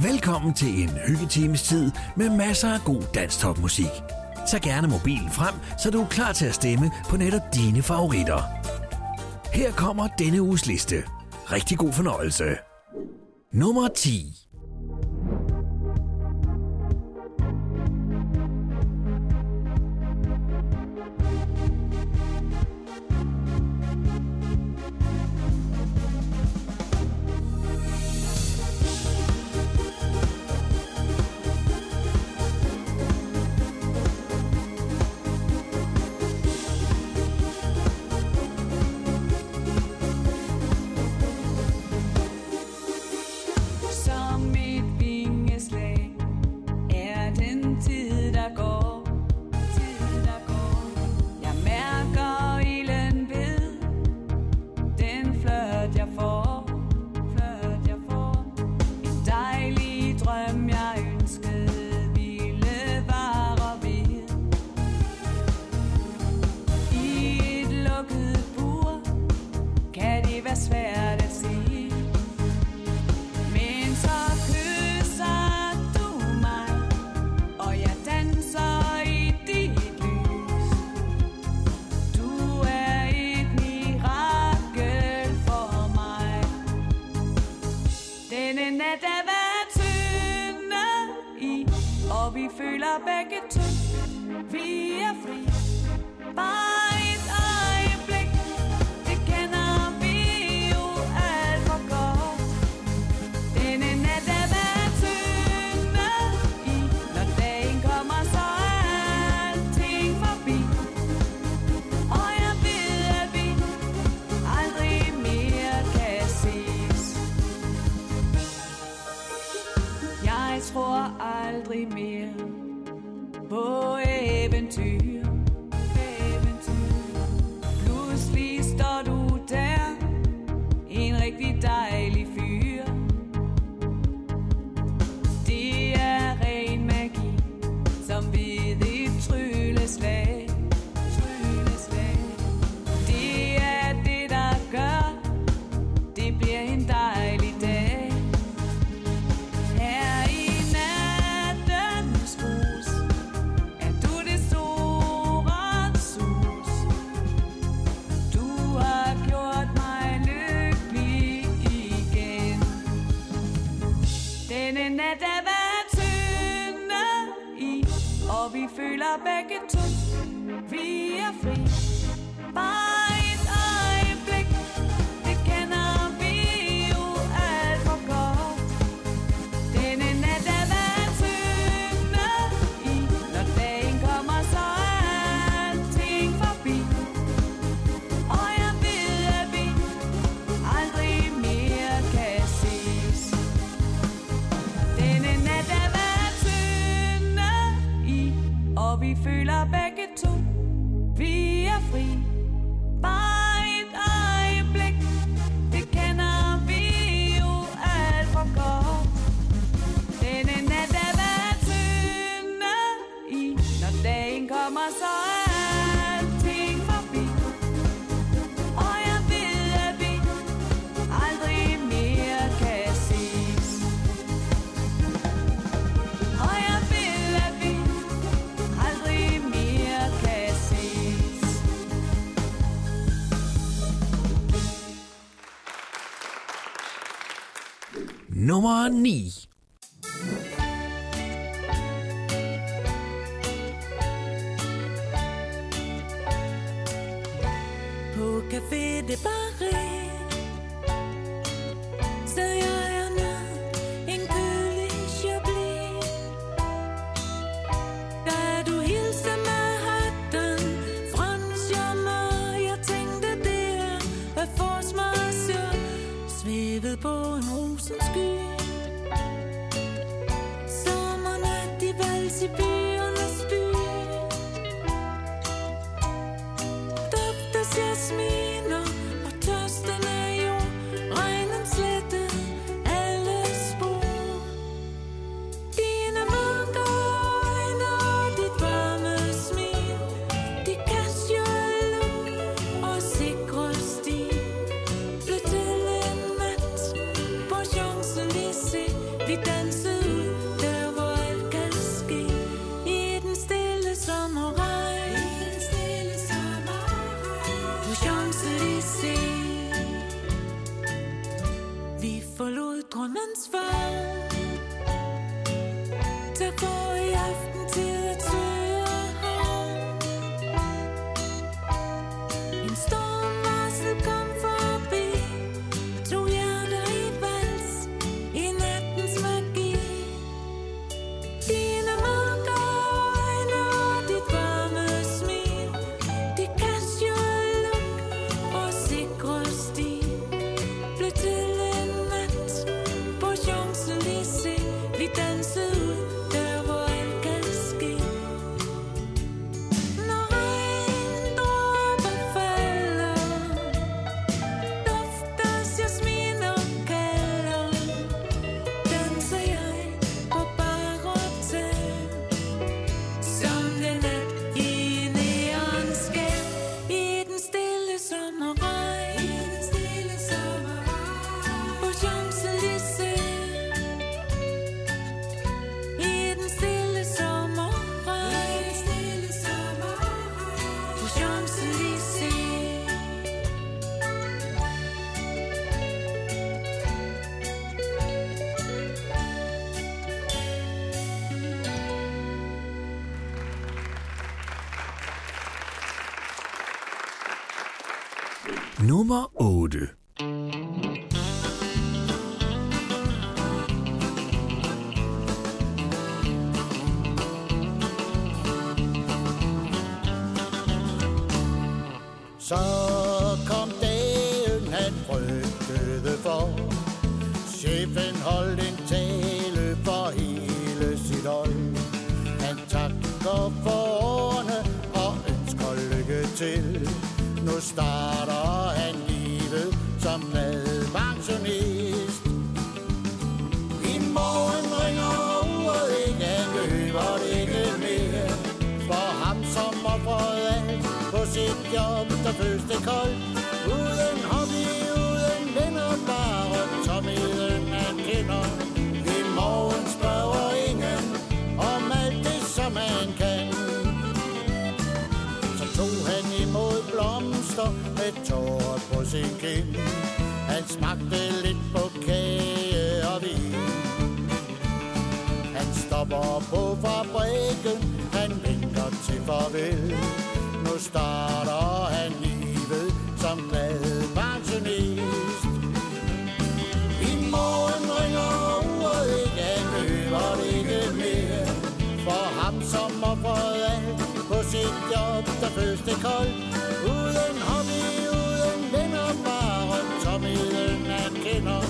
Velkommen til en hyggetimes tid med masser af god dansktopmusik. Tag gerne mobilen frem, så du er klar til at stemme på netop dine favoritter. Her kommer denne uges liste. Rigtig god fornøjelse. Nummer 10. Nummer 9. På Café de Paris ser jeg ned en kølig chablis. Da du hilser med hatten, frans jeg mig. Jeg tænkte det er at forsmarsjø svævet på en rosens sky. I byernes by dufter jasminer og tørstene forlod drømmens fald, der går i aftentid og tøger ham. En stormvarsel kom forbi, to hjerter i vals i nattens magi. Dine mørke øjne og dit varme smil, det casual look og sikre stil blev til en nat på Champs-Élysées. Vi dansede ud der, hvor alt kan ske. Når regndråber falder, dufters jasmin og kalder, danser jeg på bar og tag, som den nat i neonskab. I den stille sommerregn på Champs-Élysées. I den stille sommerregn på Champs-Élysées. Nummer 8. Så kom dagen, han frygtede for. Chefen holdt en tale for hele sit hold. Han takker for årene og ønsker lykke til. Nu starter han livet som madpensionist. I morgen ringer uret ikke, han behøver det ikke mere. For ham som offrede alt på sit job, der føles det koldt. Uden hobby, uden venner, bare tomheden han kender. I morgen spørger ingen om alt det, som han kan. Så tog han imod blomster med tårer på sin kind. Han smagte lidt på kage og vin. Han stopper på fabrikken, han vinker til farvel. Nu starter han livet som madpensionist. I morgen ringer uret ikke, han behøver det ikke mere. For ham som offrede alt på sit job, der føles det koldt. Uden hobby, uden venner, bare tomheden han kender.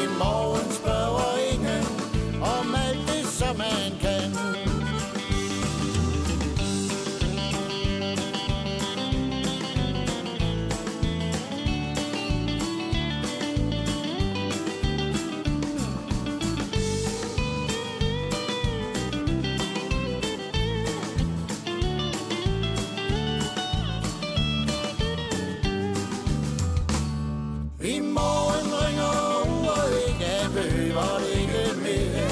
I morgen spørger ingen om alt det, som han kan. I morgen ringer uret ikke, han behøver det ikke mere.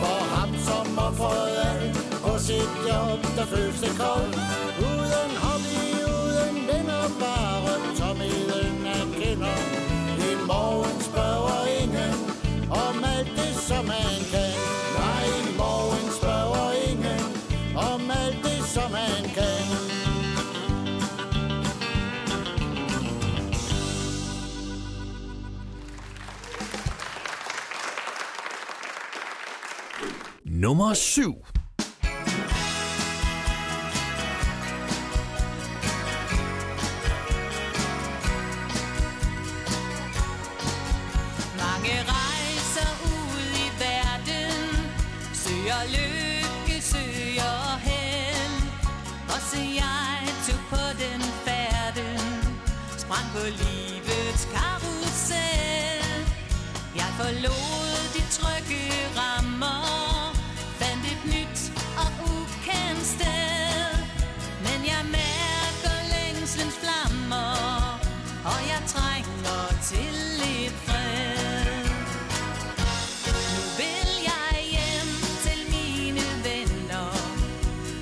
For ham som offrede alt på sit job, der føles det koldt. Uden hobby, uden venner, bare tomheden han kender. I morgen spørger ingen om alt det, som han kan. Nej, i morgen spørger ingen om alt det, som han kan. Nummer 7. Mange rejser ud i verden, søger lykke, søger hen. Og så jeg tog på den færden, sprang på livets karusel. Jeg forlod de trygge rammer, nyt og ukendt sted. Men jeg mærker længselens flammer, og jeg trænger til lidt fred. Nu vil jeg hjem til mine venner,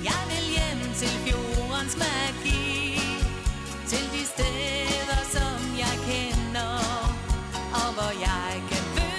jeg vil hjem til fjordens magi, til de steder som jeg kender, og hvor jeg kan føle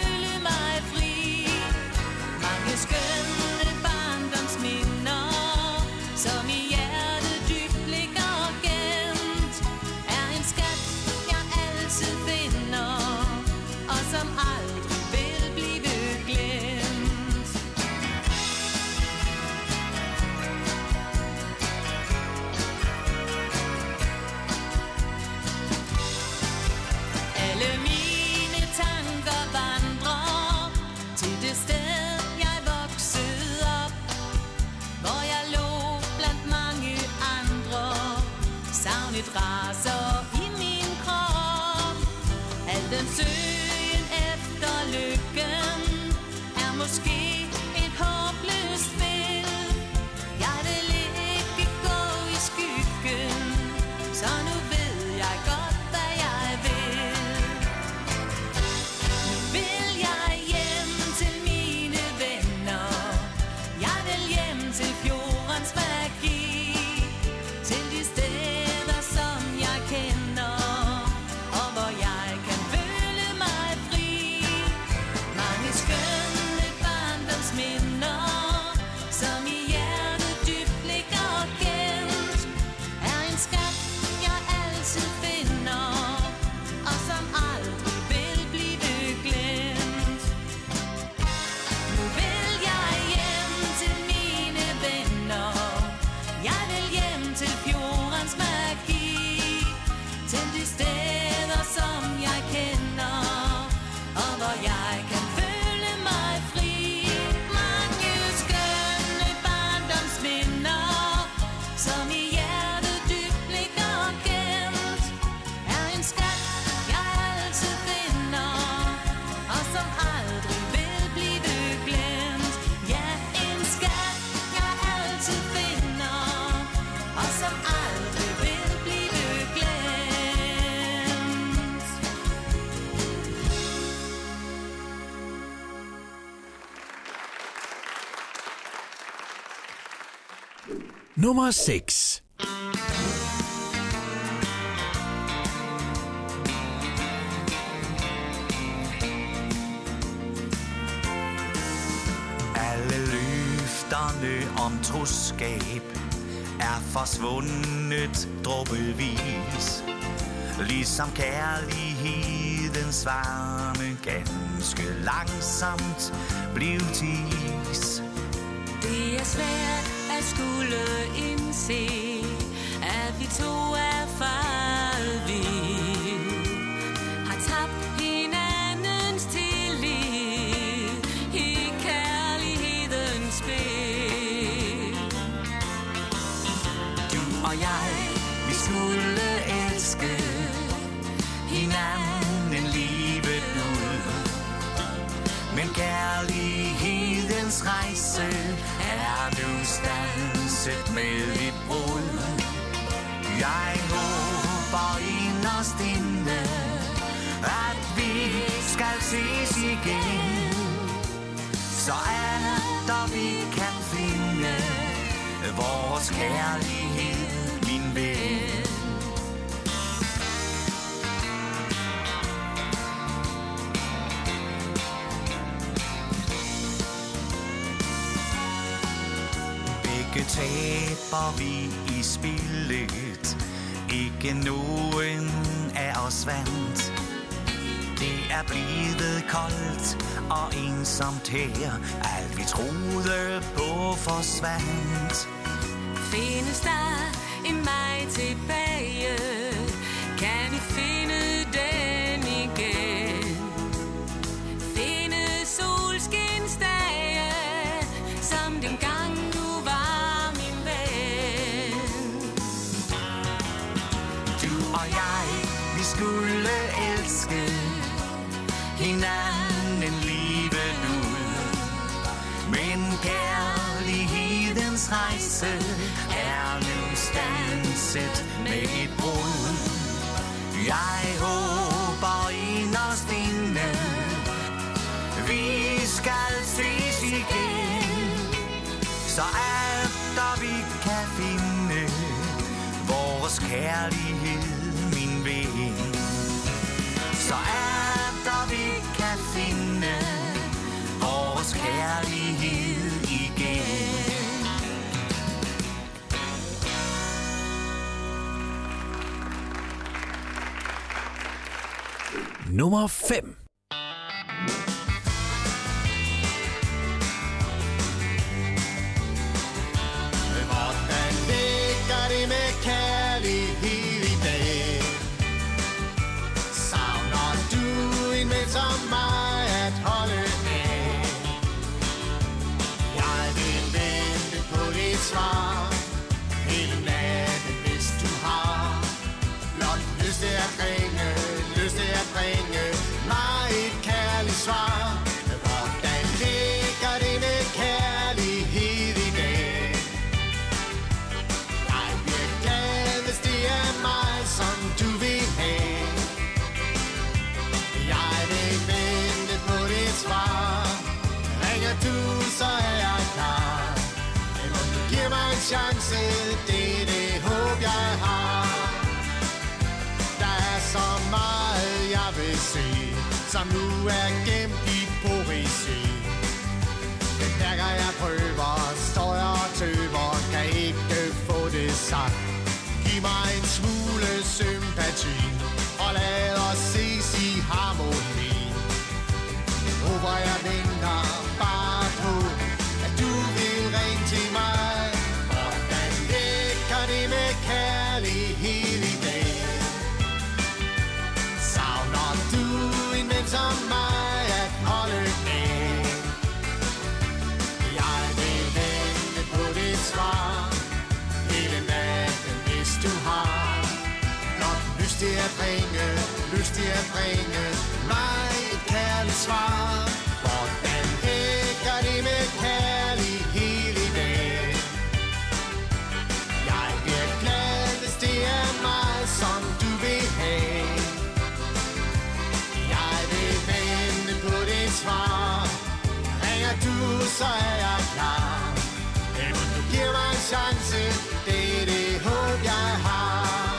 Nummer 6. Alle løfterne om troskab er forsvundet dråbevis, ligesom kærlighedens varme ganske langsomt blev til is. Det er svært at skulle indse, at vi to er faret vild, har tabt hinandens tillid i kærlighedens spil. Du og jeg, vi skulle elske hinanden livet ud, men kærlighedens rejse er du stanset med et brud. Jeg håber inderst inde, at vi skal ses igen, så alt og vi kan finde vores kærlighed, min ven. Ikke taber vi i spillet, ikke nogen af os vandt. Det er blevet koldt og ensomt her, alt vi troede på forsvandt. Findes der en vej tilbage? Kan vi finde den igen? Findes solskinsdage, som dengang du var min ven? Du og jeg, vi skulle elske hinanden livet ud, men kærlighedens rejse er nu standset med et brud. Jeg håber inderst inde, vi skal ses igen, så alt og vi kan finde vores kærlighed, min ven. Så alt og vi kan finde vores kærlighed igen. Nummer 5. Hvordan ligger det med kærlighed i dag? Savner du en ven som mig at holde af? Jeg vil vente på dit svar hele natten, hvis du har blot lyst til at ringe, lyst til at bringe mig et kærligt svar. Hvordan ligger det med kærlighed i dag? Jeg bliver glad, hvis det er mig, som du vil have. Jeg vil vente på dit svar. Ringer du, så er jeg klar. Må du give mig en chance, det er det håb, jeg har. Der er så meget, jeg vil se, som nu er gemt i poesi. Men hver gang jeg prøver, står jeg og tøver, kan ikke få det sagt. Giv mig en smule sympati, og lad os ses i harmoni. Jeg håber, jeg venter bare på, at du vil ringe til mig. Hvordan ligger det med kærlighed i dag? Savner du en ven som mig at holde af? Jeg vil vente på dit svar hele natten, hvis du har nok lyst til at bringe, lyst til at bringe mig et kærligt svar. Hvordan ligger det med kærlighed i dag? Jeg bliver glad, hvis det er mig, som du vil have. På dit svar. Ringer du, så er jeg klar. Giv mig en chance, det er det håb, jeg har.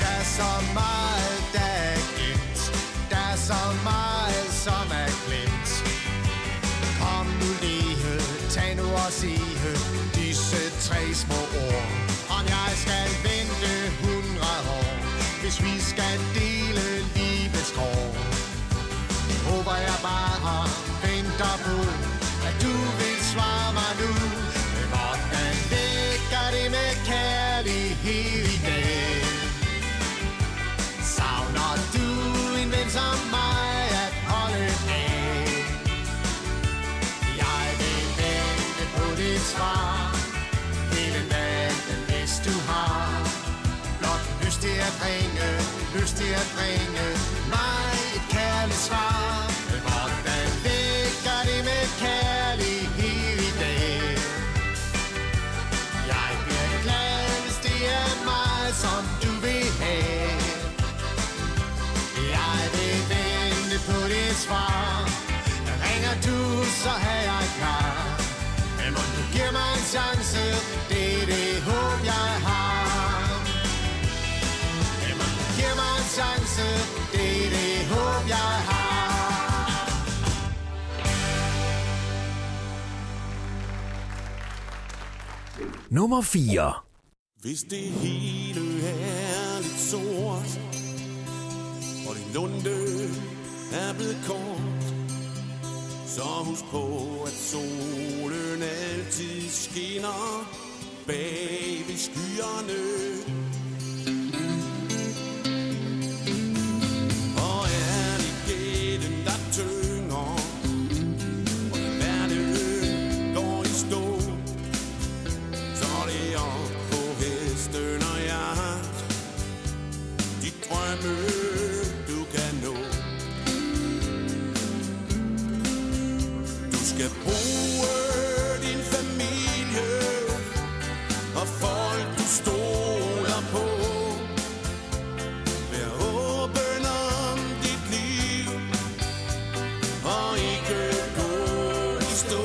Der er så meget, der er gemt. Der er så meget, som er glemt. Kom nu lige, tag nu og sige disse tre små ord. Om jeg skal vente 100 år, hvis vi skal dele livets kår, håber jeg bare og venter på, at du vil svare mig nu. Men hvordan ligger det med kærlighed i dag? Savner du en ven som mig at holde af? Jeg vil vente på dit svar, hele natten, hvis du har blot lyst til at ringe, lyst til at ringe mig et kærligt svar. Men hvordan ligger det med kærlighed i dag? Jeg bliver glad, hvis det er mig, som du vil have. Jeg vil vente på dit svar. Ringer du, så er jeg klar. Men må du give mig en chance, det er det håb, jeg har. Giv mig en chance, det er det håb, jeg har. Nummer 4. Hvis det hele er lidt sort, og din lunde er blevet kort, så husk på, at solen altid skinner bag ved skyerne. Du kan nå. Du skal bruge din familie og folk du stoler på. Vær åben om dit liv og ikke gå i stå.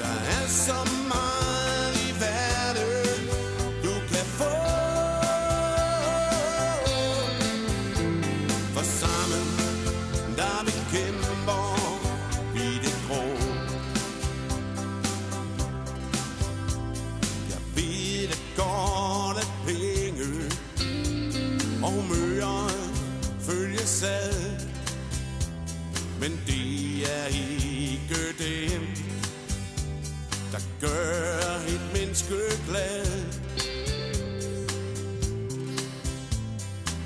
Der er så meget. Men det er ikke dem, der gør et menneske glad.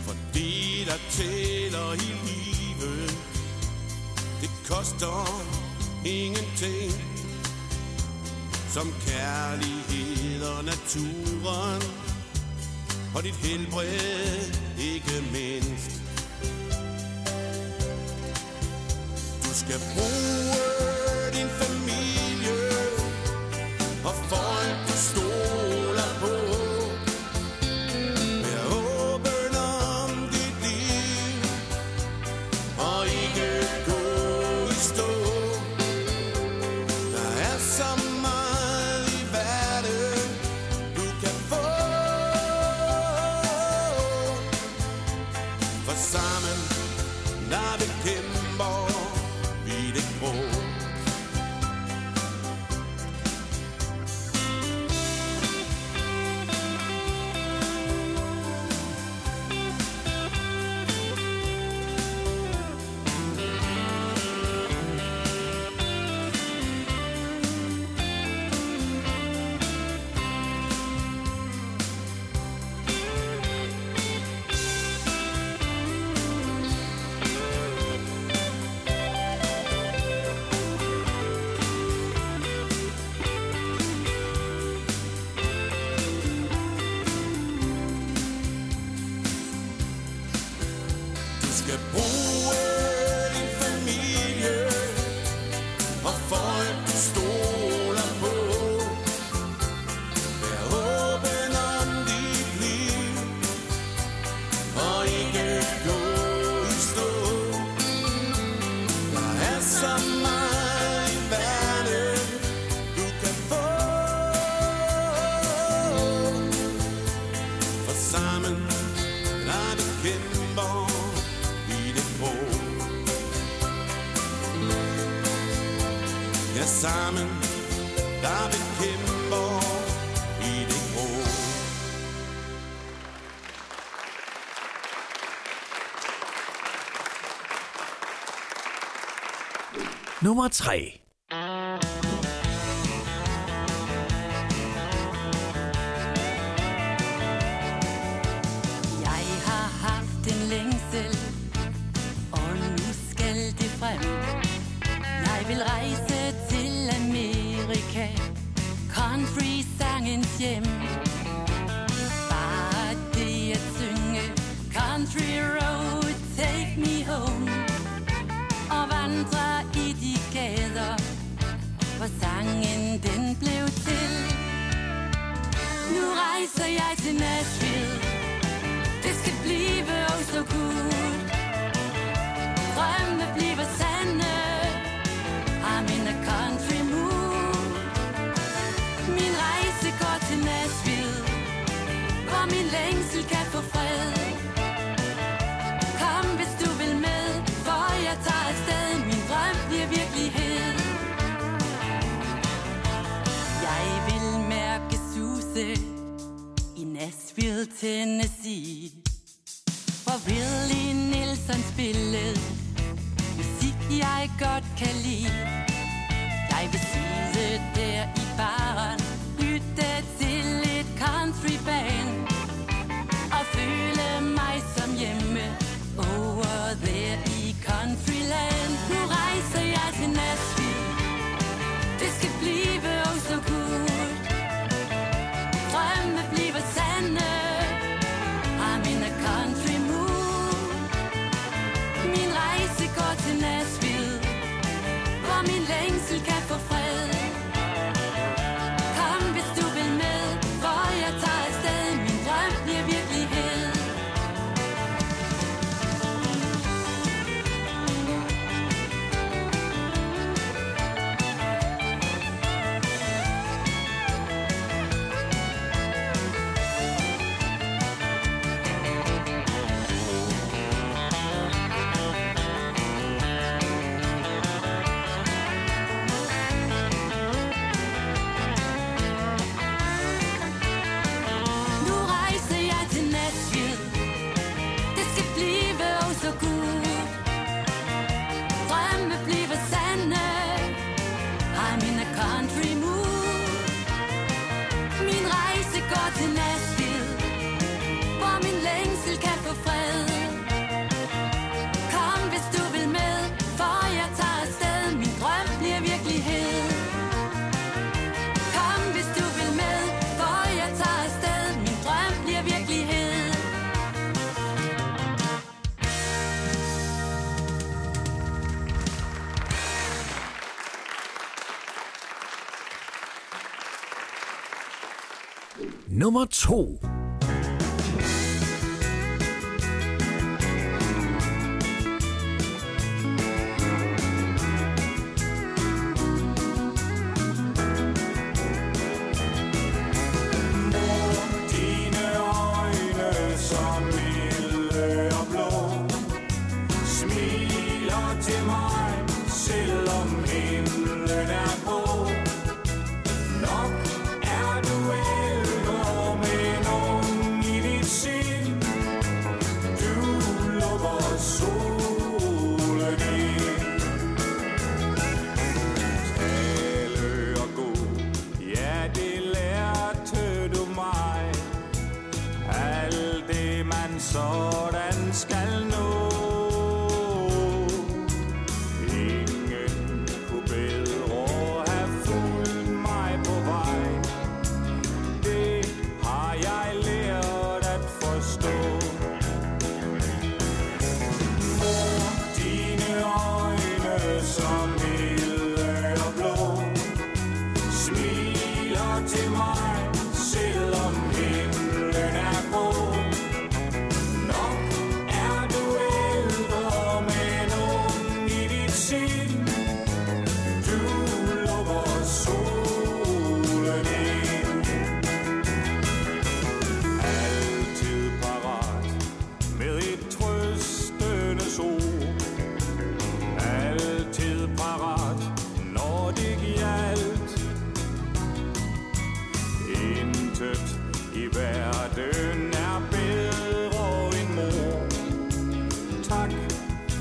For det, der tæller i livet, det koster ingenting. Som kærlighed og naturen, og dit helbred ikke mindst. Du skal bruge din familie og folk du stoler på. Vær åben om dit liv og ikke gå i stå. Der er så meget i verden du kan få. For sammen der vi kæmper. So my vanity. er sammen, der vi kæmper i det grå. Nummer 3. Nummer 2. Sådan skal nå. Ingen på bedre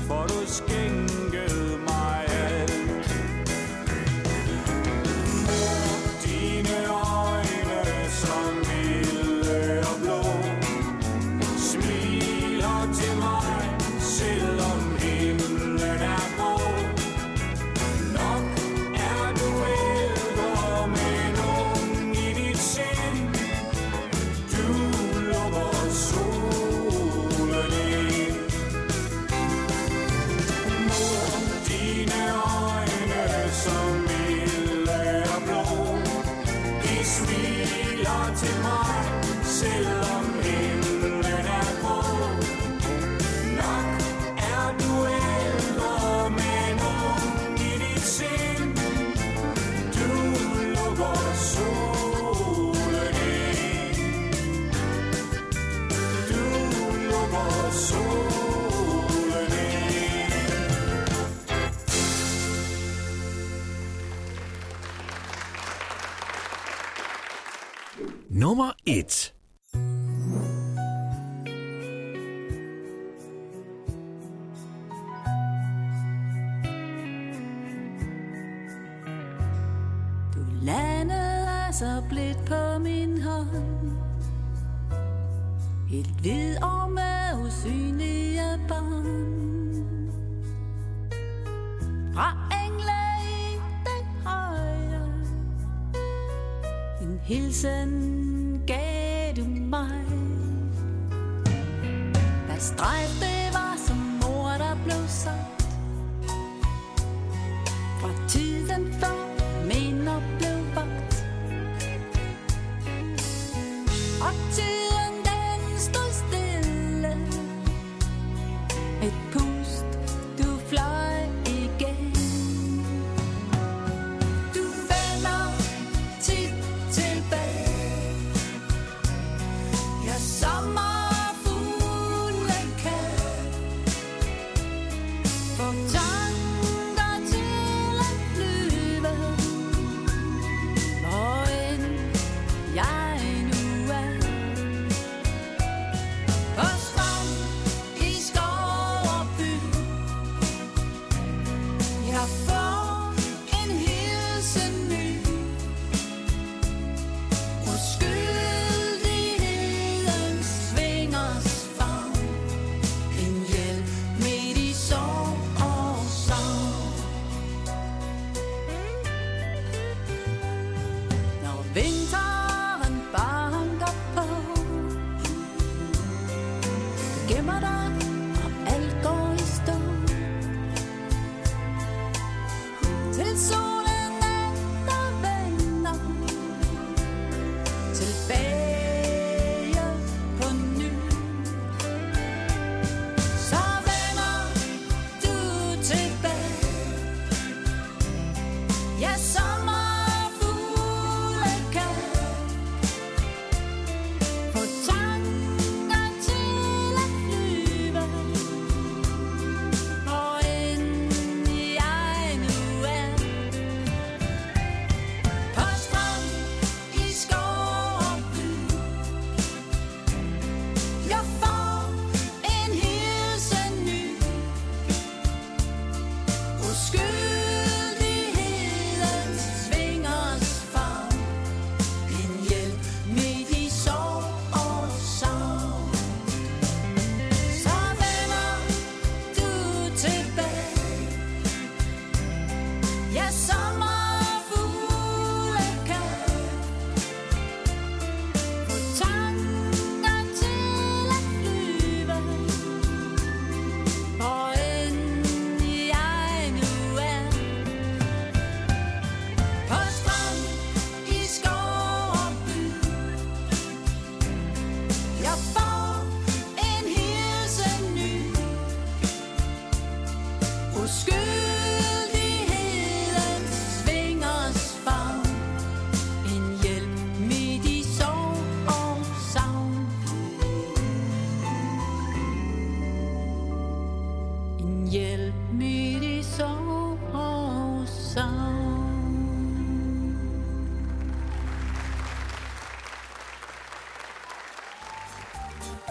for du skænkede mig alt. Dine øjne som vilde og blå smiler til mig, selvom himlen er grå. Nok er du ældre, men ung i dit sind. Du lukker solen ind. Mor, dine øjne som vilde og blå, de smiler til mig, selvom himlen er grå. Nok er du ældre, men ung i dit sind. Du lukker solen ind. Du lukker solen ind. Nummer 1. Du landede så blidt på min hånd, helt hvid og med usynlige bånd. Fra engle i den høje, en hilsen gav du mig. Hvad strejf det var som ord der blev sagt, fra tiden før minder blev vagt. Og tiden den stod stille, et pust du fløj igen. Du vender tit tilbage, ja sommerfugle kan for dig.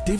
Det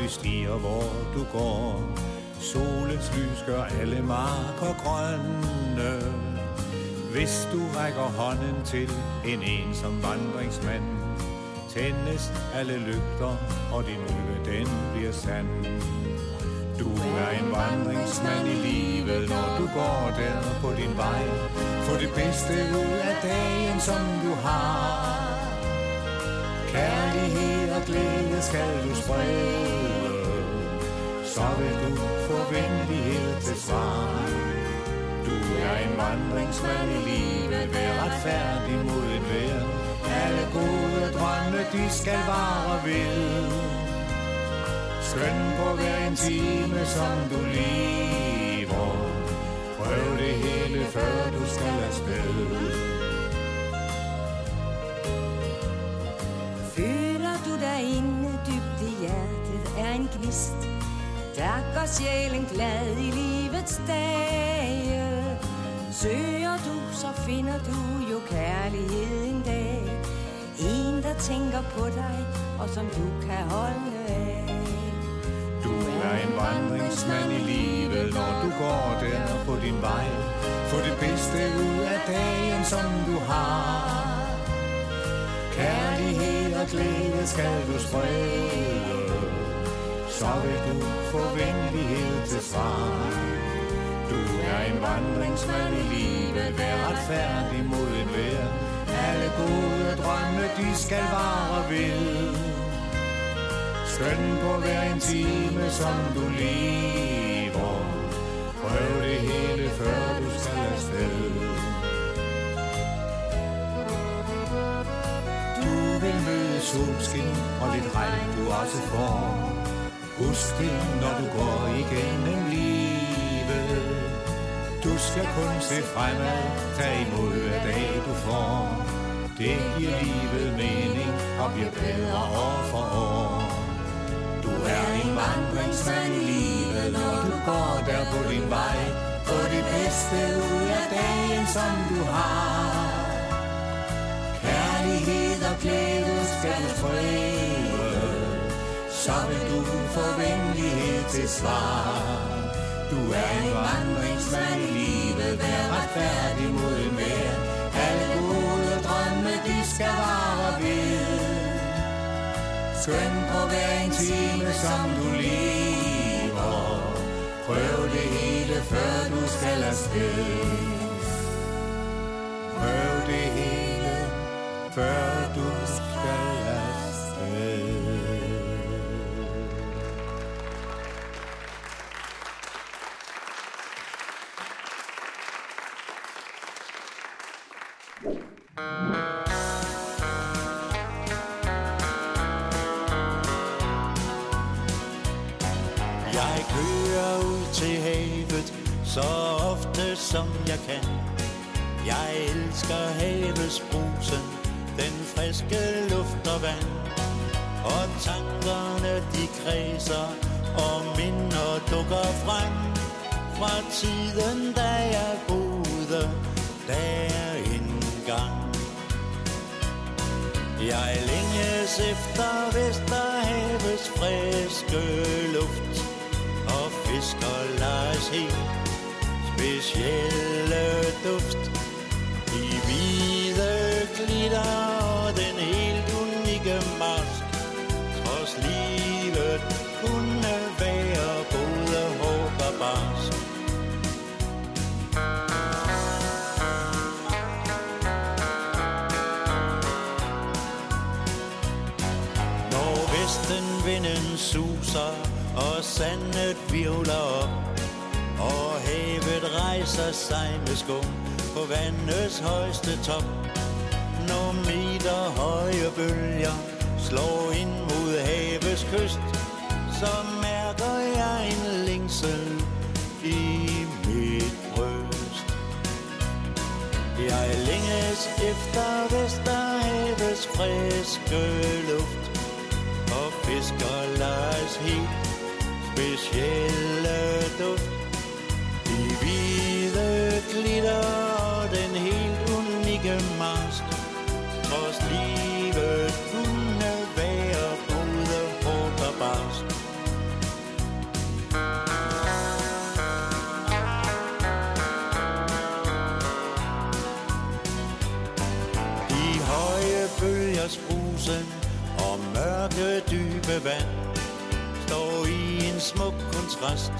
De stier, hvor du går. Solens lys gør alle marker grønne. Hvis du rækker hånden til en ensom vandringsmand, tændes alle lygter, og din lykke den bliver sand. Du er en vandringsmand i livet, når du går der på din vej. Få det bedste ud af dagen, som du har. Kærlighed og glæde skal du sprede, så vil du få venlighed til svar. Du er en vandringsmand i livet, vær retfærdig mod et vejr. Alle gode drømme, de skal vare ved. Skøn på hver en time, som du lever. Prøv det hele, før du skal afsted. Derinde dybt i hjertet er en gnist, der går sjælen glad i livets dage. Søger du, så finder du jo kærlighed en dag. En, der tænker på dig, og som du kan holde af. Du er en vandringsmand i livet, når du går der på din vej. Få det bedste ud af dagen, som du har. Kærlighed og glæde skal du sprede, så vil du få venlighed til svar. Du er en vandringsmand i livet, vær retfærdig mod et vejr. Alle gode drømme, de skal vare ved. Skøn på hver en time, som du lever. Prøv det hele, før du skal afsted. Solskin og lidt regn du også får. Husk det, når du går igennem livet. Du skal kun se fremad, tag imod hver dag du får. Det giver livet mening og bliver bedre år for år. Du er en vandringsmand i livet, når du går der på din vej. Få det bedste ud af dagen, som du har. Kærlighed og glæde skal du prøve, så vil du få venlighed til svar. Du er en vandringsmand i livet, vær retfærdig mod mere. Alle gode drømme, de skal vare ved. Skøn på hver en time, som du lever. Prøv det hele, før du skal afsted. Prøv det hele, før du skal afsted. Så ofte som jeg kan. Jeg elsker havesbrusen, den friske luft og vand. Og tankerne de kredser, og minder dukker frem. Fra tiden da jeg boede der engang. Jeg længes efter Vesterhavets friske luft. Og fisk og lars helt specielle duft. De hvide glitter og den helt unikke mask. Trods livet kunne være både hård og barsk. Når vestenvinden suser og sandet virvler op, og havet rejser sig med skum på vandets højeste top. Nogle meter høje bølger slår ind mod havets kyst. Så mærker jeg en længsel i mit bryst. Jeg længes efter Vesterhavets friske luft. Og fisk og lars helt specielle duft. De hvide glitter og den helt unikke mask. Trods livet kunne være både hårdt og barsk. De høje bølgers brusen og mørke dybe vand står i en smuk kontrast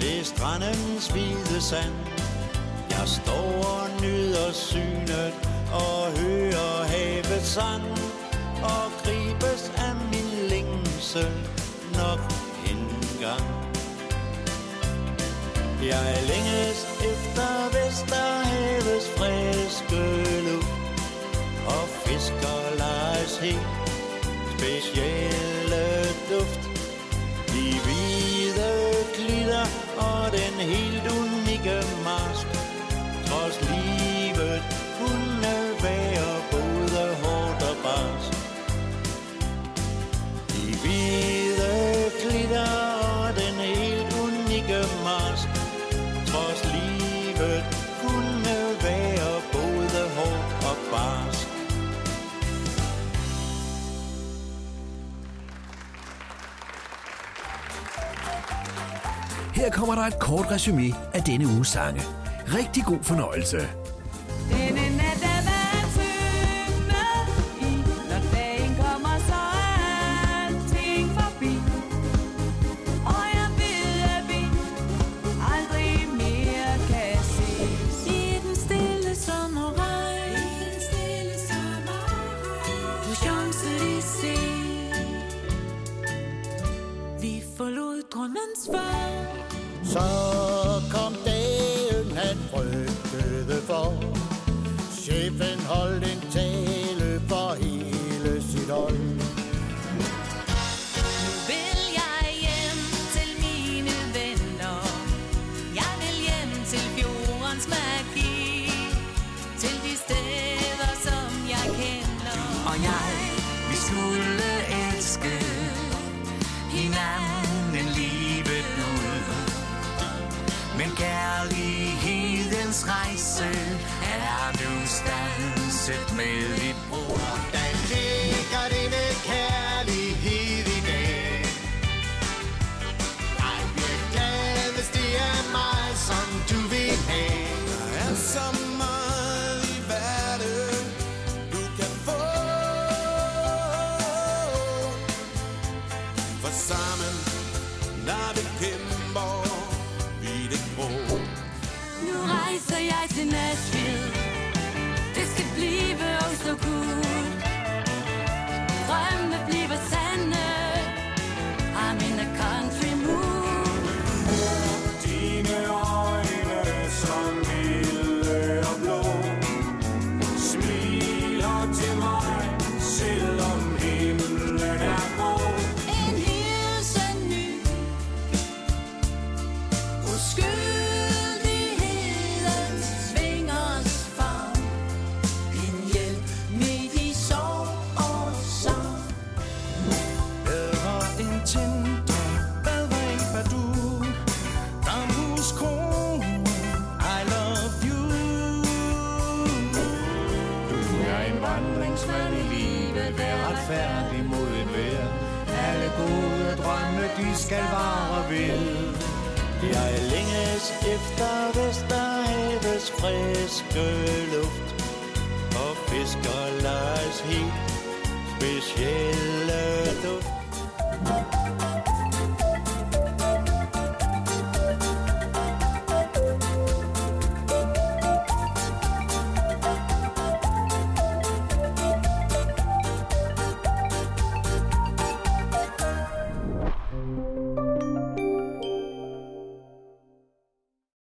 til strandens hvide sand. Jeg står og nyder synet og hører havets sang. Og gribes af min længsel nok engang. Jeg længes efter Vesterhavets friske luft. Og fisk og lars helt specielle duft. De hvide glitter og den helt unikke mask. Trods livet kunne være både hårdt og barsk. De hvide glitter og den helt unikke mask. Trods livet kunne være både hårdt og barsk. Her kommer der et kort resumé af denne uges sange. Rigtig god fornøjelse. Så kom dagen, han frygtede for. Chefen holdt en tale for hele sit hold. Nu vil jeg hjem til mine venner. Jeg vil hjem til fjorden. og jeg, vi skulle elske hinanden livet ud. Men kærlighedens rejse er nu standset med dit bror. Hvordan ligger det med kærlighed i dag? Jeg bliver glad, hvis det er mig, som du vil have. Der er så meget i verden, du kan få. For sammen, når vi kæmper. Nu rejser jeg til Nashville. Det skal blive så godt. Drømme bliver sande. I'm in a country mood. Dine øjne som vilde og blå smiler til mig, selvom himlen er grå. En hilsen ny uskyld. Færdig mod en vejr. Alle gode drømme, de skal vare ved. Jeg længes efter Vesterhavets friske luft og fiskerlejes helt specielt.